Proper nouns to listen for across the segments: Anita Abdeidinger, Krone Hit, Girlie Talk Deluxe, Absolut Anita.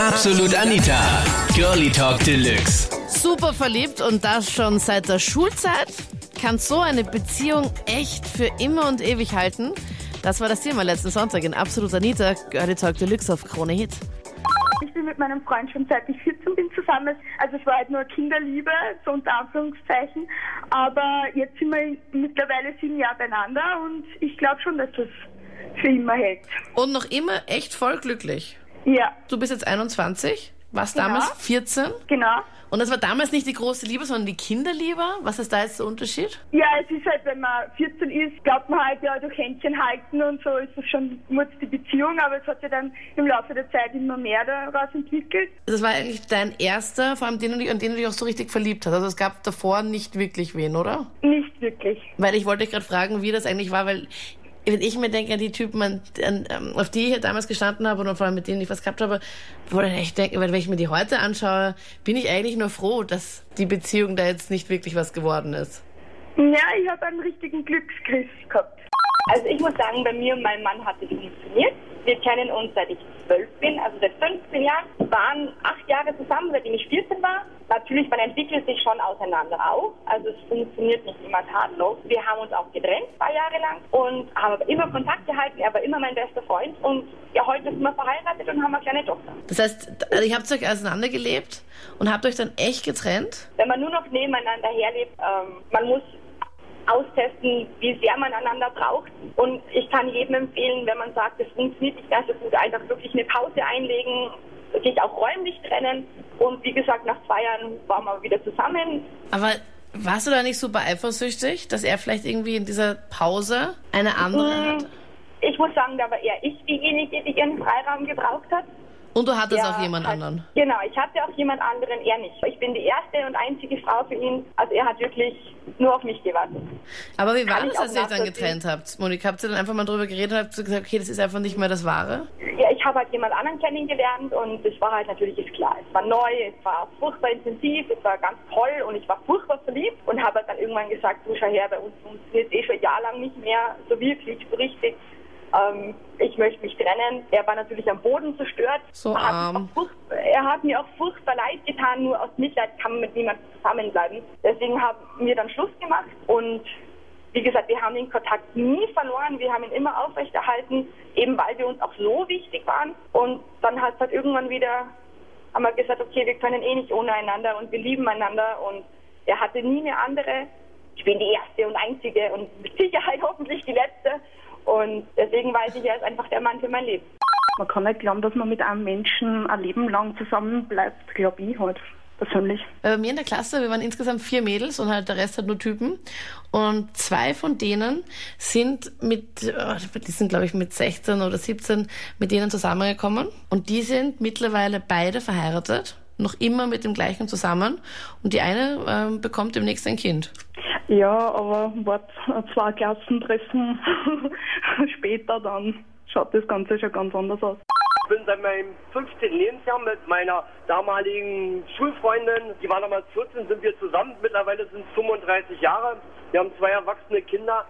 Absolut Anita, Girlie Talk Deluxe. Super verliebt und das schon seit der Schulzeit? Kann so eine Beziehung echt für immer und ewig halten? Das war das Thema letzten Sonntag in Absolut Anita, Girlie Talk Deluxe auf Krone Hit. Ich bin mit meinem Freund schon seit ich 14 bin zusammen. Also es war halt nur Kinderliebe, so unter Anführungszeichen. Aber jetzt sind wir mittlerweile 7 Jahre beieinander und ich glaube schon, dass das für immer hält. Und noch immer echt voll glücklich. Ja. Du bist jetzt 21, warst damals 14. Genau. Und das war damals nicht die große Liebe, sondern die Kinderliebe. Was ist da jetzt der Unterschied? Ja, es ist halt, wenn man 14 ist, glaubt man halt, ja, durch Händchen halten und so ist das schon kurz die Beziehung, aber es hat sich dann im Laufe der Zeit immer mehr daraus entwickelt. Das war eigentlich dein erster, vor allem an den du dich auch so richtig verliebt hast. Also es gab davor nicht wirklich wen, oder? Nicht wirklich. Weil ich wollte dich gerade fragen, wie das eigentlich war, weil wenn ich mir denke an die Typen, auf die ich damals gestanden habe und vor allem mit denen ich was gehabt habe, wo dann echt denke, wenn ich mir die heute anschaue, bin ich eigentlich nur froh, dass die Beziehung da jetzt nicht wirklich was geworden ist. Ja, ich habe einen richtigen Glücksgriff gehabt. Also ich muss sagen, bei mir und meinem Mann hat es funktioniert. Wir kennen uns seit ich 12 bin, also seit 15 Jahren, waren 8 Jahre zusammen, seitdem ich 14 war. Natürlich, man entwickelt sich schon auseinander auch, also es funktioniert nicht immer tadellos. Wir haben uns auch getrennt, 2 Jahre lang, und haben immer Kontakt gehalten, er war immer mein bester Freund und ja, heute sind wir verheiratet und haben eine kleine Tochter. Das heißt, ihr habt euch auseinandergelebt und habt euch dann echt getrennt? Wenn man nur noch nebeneinander herlebt, man muss austesten, wie sehr man einander braucht. Und ich kann jedem empfehlen, wenn man sagt, es funktioniert nicht ganz so gut, einfach wirklich eine Pause einlegen, sich auch räumlich trennen. Und wie gesagt, nach 2 Jahren waren wir wieder zusammen. Aber warst du da nicht super eifersüchtig, dass er vielleicht irgendwie in dieser Pause eine andere hat? Ich muss sagen, da war eher ich diejenige, die ihren Freiraum gebraucht hat. Und du hattest auch jemand anderen? Genau, ich hatte auch jemand anderen, er nicht. Ich bin die erste und einzige Frau für ihn. Also er hat wirklich nur auf mich gewartet. Aber wie war das, als ihr euch dann getrennt habt? Monika, habt ihr dann einfach mal drüber geredet und habt gesagt, okay, das ist einfach nicht mehr das Wahre? Ja, ich habe halt jemand anderen kennengelernt und es war halt natürlich ist klar. Es war neu, es war furchtbar intensiv, es war ganz toll und ich war furchtbar verliebt und habe halt dann irgendwann gesagt, du schau her, bei uns funktioniert es schon jahrelang nicht mehr so wirklich, so richtig. Ich möchte mich trennen. Er war natürlich am Boden zerstört. So arm. Er hat mir auch furchtbar leid getan, nur aus Mitleid kann man mit niemandem zusammenbleiben. Deswegen haben wir dann Schluss gemacht und wie gesagt, wir haben den Kontakt nie verloren, wir haben ihn immer aufrechterhalten, eben weil wir uns auch so wichtig waren. Und dann hat es halt irgendwann wieder, haben wir gesagt, okay, wir können eh nicht ohne einander und wir lieben einander und er hatte nie eine andere. Ich bin die erste und einzige und mit Sicherheit hoffentlich die letzte. Und deswegen weiß ich, er ist einfach der Mann für mein Leben. Man kann nicht glauben, dass man mit einem Menschen ein Leben lang zusammenbleibt, glaube ich halt persönlich. Bei mir in der Klasse, wir waren insgesamt 4 Mädels und halt der Rest hat nur Typen. Und 2 von denen sind mit 16 oder 17 mit denen zusammengekommen. Und die sind mittlerweile beide verheiratet, noch immer mit dem gleichen zusammen. Und die eine bekommt demnächst ein Kind. Ja, aber wart 2 Klassentreffen später, dann schaut das Ganze schon ganz anders aus. Ich bin seit meinem 15. Lebensjahr mit meiner damaligen Schulfreundin, die war damals 14, sind wir zusammen. Mittlerweile sind es 35 Jahre. Wir haben 2 erwachsene Kinder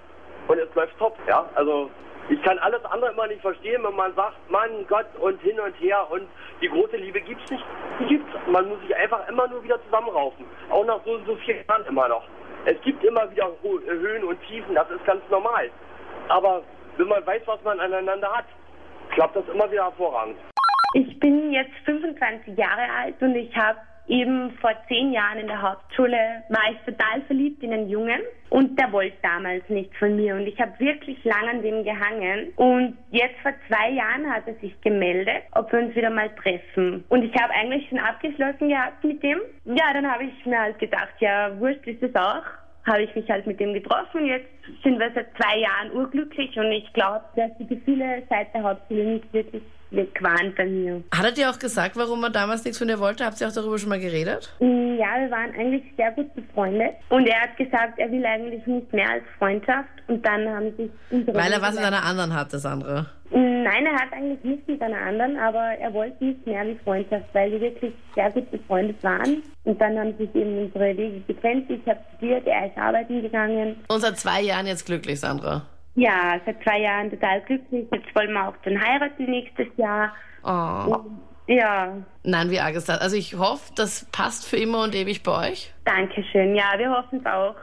und es läuft top. Ja, also ich kann alles andere immer nicht verstehen, wenn man sagt, Mann, Gott und hin und her und die große Liebe gibt's nicht. Die gibt's. Man muss sich einfach immer nur wieder zusammenraufen. Auch nach so vielen Jahren immer noch. Es gibt immer wieder Höhen und Tiefen, das ist ganz normal. Aber wenn man weiß, was man aneinander hat, klappt das immer wieder hervorragend. Ich bin jetzt 25 Jahre alt und ich habe eben vor 10 Jahren in der Hauptschule, war ich total verliebt in einen Jungen und der wollte damals nichts von mir und ich habe wirklich lange an dem gehangen und jetzt vor 2 Jahren hat er sich gemeldet, ob wir uns wieder mal treffen und ich habe eigentlich schon abgeschlossen gehabt mit dem. Ja, dann habe ich mir halt gedacht, ja, wurscht ist es auch, habe ich mich halt mit dem getroffen und jetzt sind wir seit 2 Jahren urglücklich und ich glaube, dass die Gefühle seit der Hauptschule nicht wirklich weg waren bei mir. Hattet ihr auch gesagt, warum er damals nichts von dir wollte? Habt ihr auch darüber schon mal geredet? Ja, wir waren eigentlich sehr gut befreundet. Und er hat gesagt, er will eigentlich nicht mehr als Freundschaft. Und dann haben sich unsere... Weil er was mit einer anderen hat, das andere? Nein, er hat eigentlich nicht mit einer anderen, aber er wollte nicht mehr wie Freundschaft, weil wir wirklich sehr gut befreundet waren. Und dann haben sich eben unsere Wege getrennt. Ich habe studiert, er ist arbeiten gegangen. Und seit 2 Jahren jetzt glücklich, Sandra? Ja, seit 2 Jahren total glücklich. Jetzt wollen wir auch dann heiraten nächstes Jahr. Oh. Und Ja. Nein, wie arg ist das? Also ich hoffe, das passt für immer und ewig bei euch. Dankeschön, ja, wir hoffen es auch.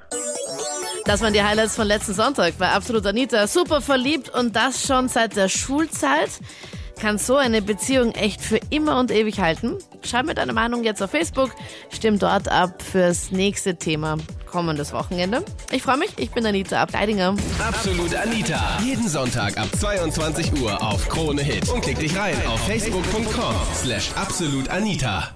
Das waren die Highlights von letzten Sonntag bei Absolut Anita. Super verliebt und das schon seit der Schulzeit. Kann so eine Beziehung echt für immer und ewig halten? Schreib mir deine Meinung jetzt auf Facebook. Stimm dort ab fürs nächste Thema kommendes Wochenende. Ich freue mich, ich bin Anita Abdeidinger. Absolut Anita. Jeden Sonntag ab 22 Uhr auf Krone Hit. Und klick dich rein auf facebook.com/absolutanita.